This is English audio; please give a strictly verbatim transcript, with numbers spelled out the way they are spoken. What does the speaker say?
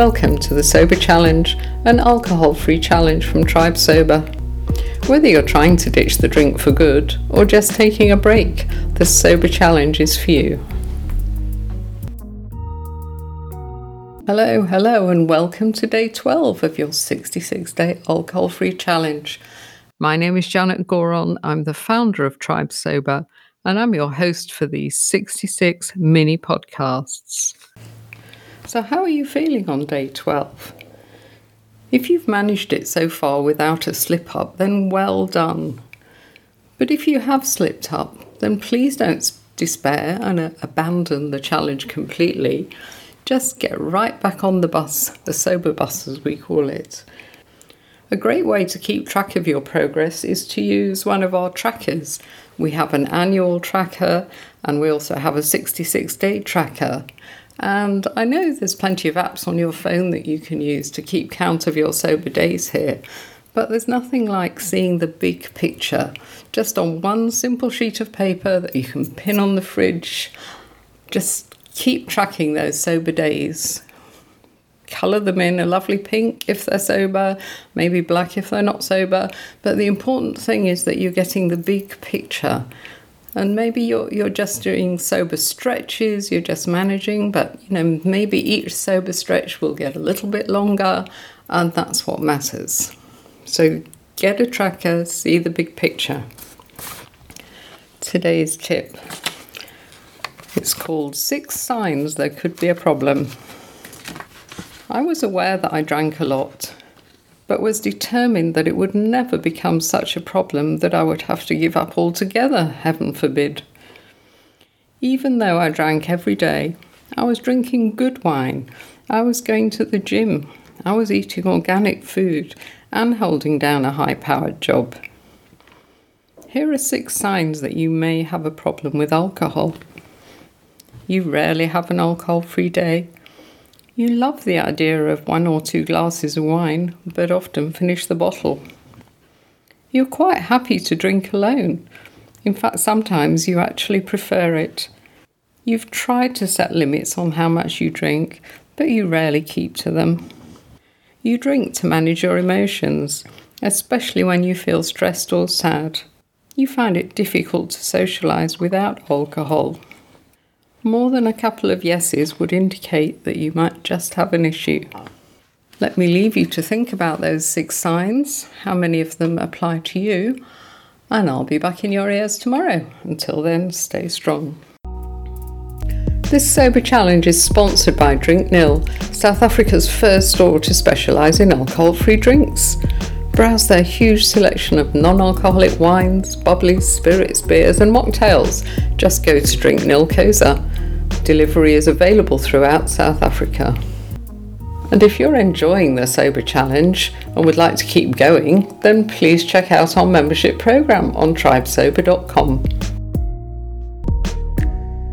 Welcome to the Sober Challenge, an alcohol-free challenge from Tribe Sober. Whether you're trying to ditch the drink for good or just taking a break, the Sober Challenge is for you. Hello, hello and welcome to day twelve of your sixty-six day alcohol-free challenge. My name is Janet Goron, I'm the founder of Tribe Sober and I'm your host for these sixty-six mini podcasts. So how are you feeling on day twelve? If you've managed it so far without a slip-up, then well done. But if you have slipped up, then please don't despair and uh, abandon the challenge completely. Just get right back on the bus, the sober bus as we call it. A great way to keep track of your progress is to use one of our trackers. We have an annual tracker and we also have a sixty-six day tracker. And I know there's plenty of apps on your phone that you can use to keep count of your sober days here, but there's nothing like seeing the big picture, just on one simple sheet of paper that you can pin on the fridge. Just keep tracking those sober days. Colour them in a lovely pink if they're sober, maybe black if they're not sober, but the important thing is that you're getting the big picture. And maybe you're you're just doing sober stretches, you're just managing, but you know maybe each sober stretch will get a little bit longer, and that's what matters. So get a tracker, see the big picture. Today's tip. It's called Six Signs There Could Be a Problem. I was aware that I drank a lot, but was determined that it would never become such a problem that I would have to give up altogether, heaven forbid. Even though I drank every day, I was drinking good wine, I was going to the gym, I was eating organic food and holding down a high-powered job. Here are six signs that you may have a problem with alcohol. You rarely have an alcohol-free day. You love the idea of one or two glasses of wine, but often finish the bottle. You're quite happy to drink alone. In fact, sometimes you actually prefer it. You've tried to set limits on how much you drink, but you rarely keep to them. You drink to manage your emotions, especially when you feel stressed or sad. You find it difficult to socialise without alcohol. More than a couple of yeses would indicate that you might just have an issue. Let me leave you to think about those six signs, how many of them apply to you, and I'll be back in your ears tomorrow. Until then, stay strong. This Sober Challenge is sponsored by Drink Nil, South Africa's first store to specialise in alcohol-free drinks. Browse their huge selection of non-alcoholic wines, bubblies, spirits, beers and mocktails. Just go to Drink Nil Khoza. Delivery is available throughout South Africa. And if you're enjoying the Sober Challenge and would like to keep going, then please check out our membership programme on tribe sober dot com.